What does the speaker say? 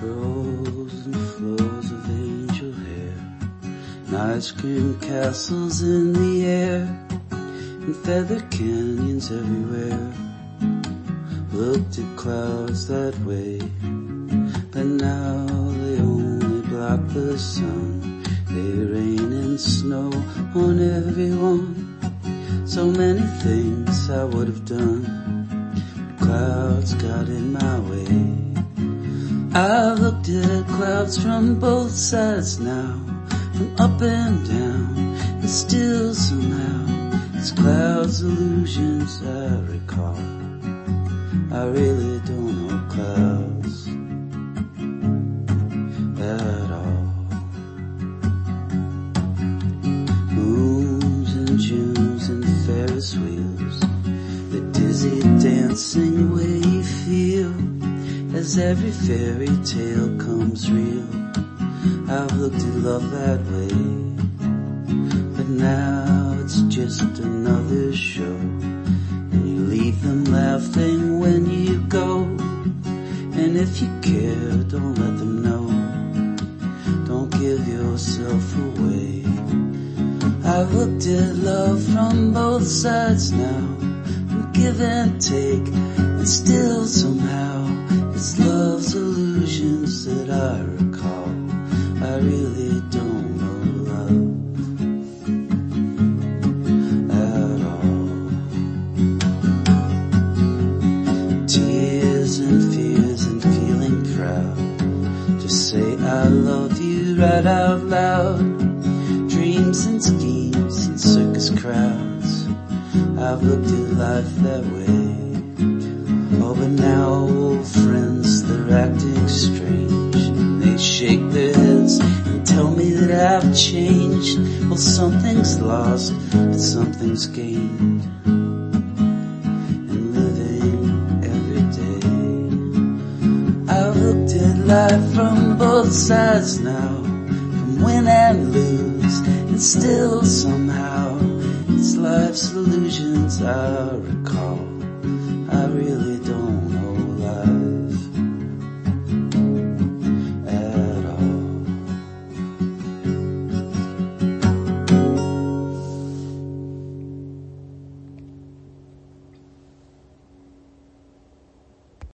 frozen flows of angel hair, night scream castles in the air, and feather canyons everywhere. Looked at clouds that way, but now they only block the sun. They rain and snow on everyone. So many things I would have done, but clouds got in my way. I've looked at clouds from both sides now, from up and down, and still somehow it's clouds' illusions I recall. I really don't know clouds at all. Moons and Junes and Ferris wheels, the dizzy dancing way you feel as every fairy tale comes real. I've looked at love that way, but now it's just another show. Leave them laughing when you go, and if you care, don't let them know. Don't give yourself away. I've looked at love from both sides now, from give and take, and still somehow it's love's illusions that I recall. I really don't know love. I love you right out loud. Dreams and schemes and circus crowds, I've looked at life that way. Oh, but now old friends, they're acting strange, and they shake their heads and tell me that I've changed. Well, something's lost, but something's gained. Life from both sides now, from win and lose, and still somehow it's life's illusions I recall. I really don't.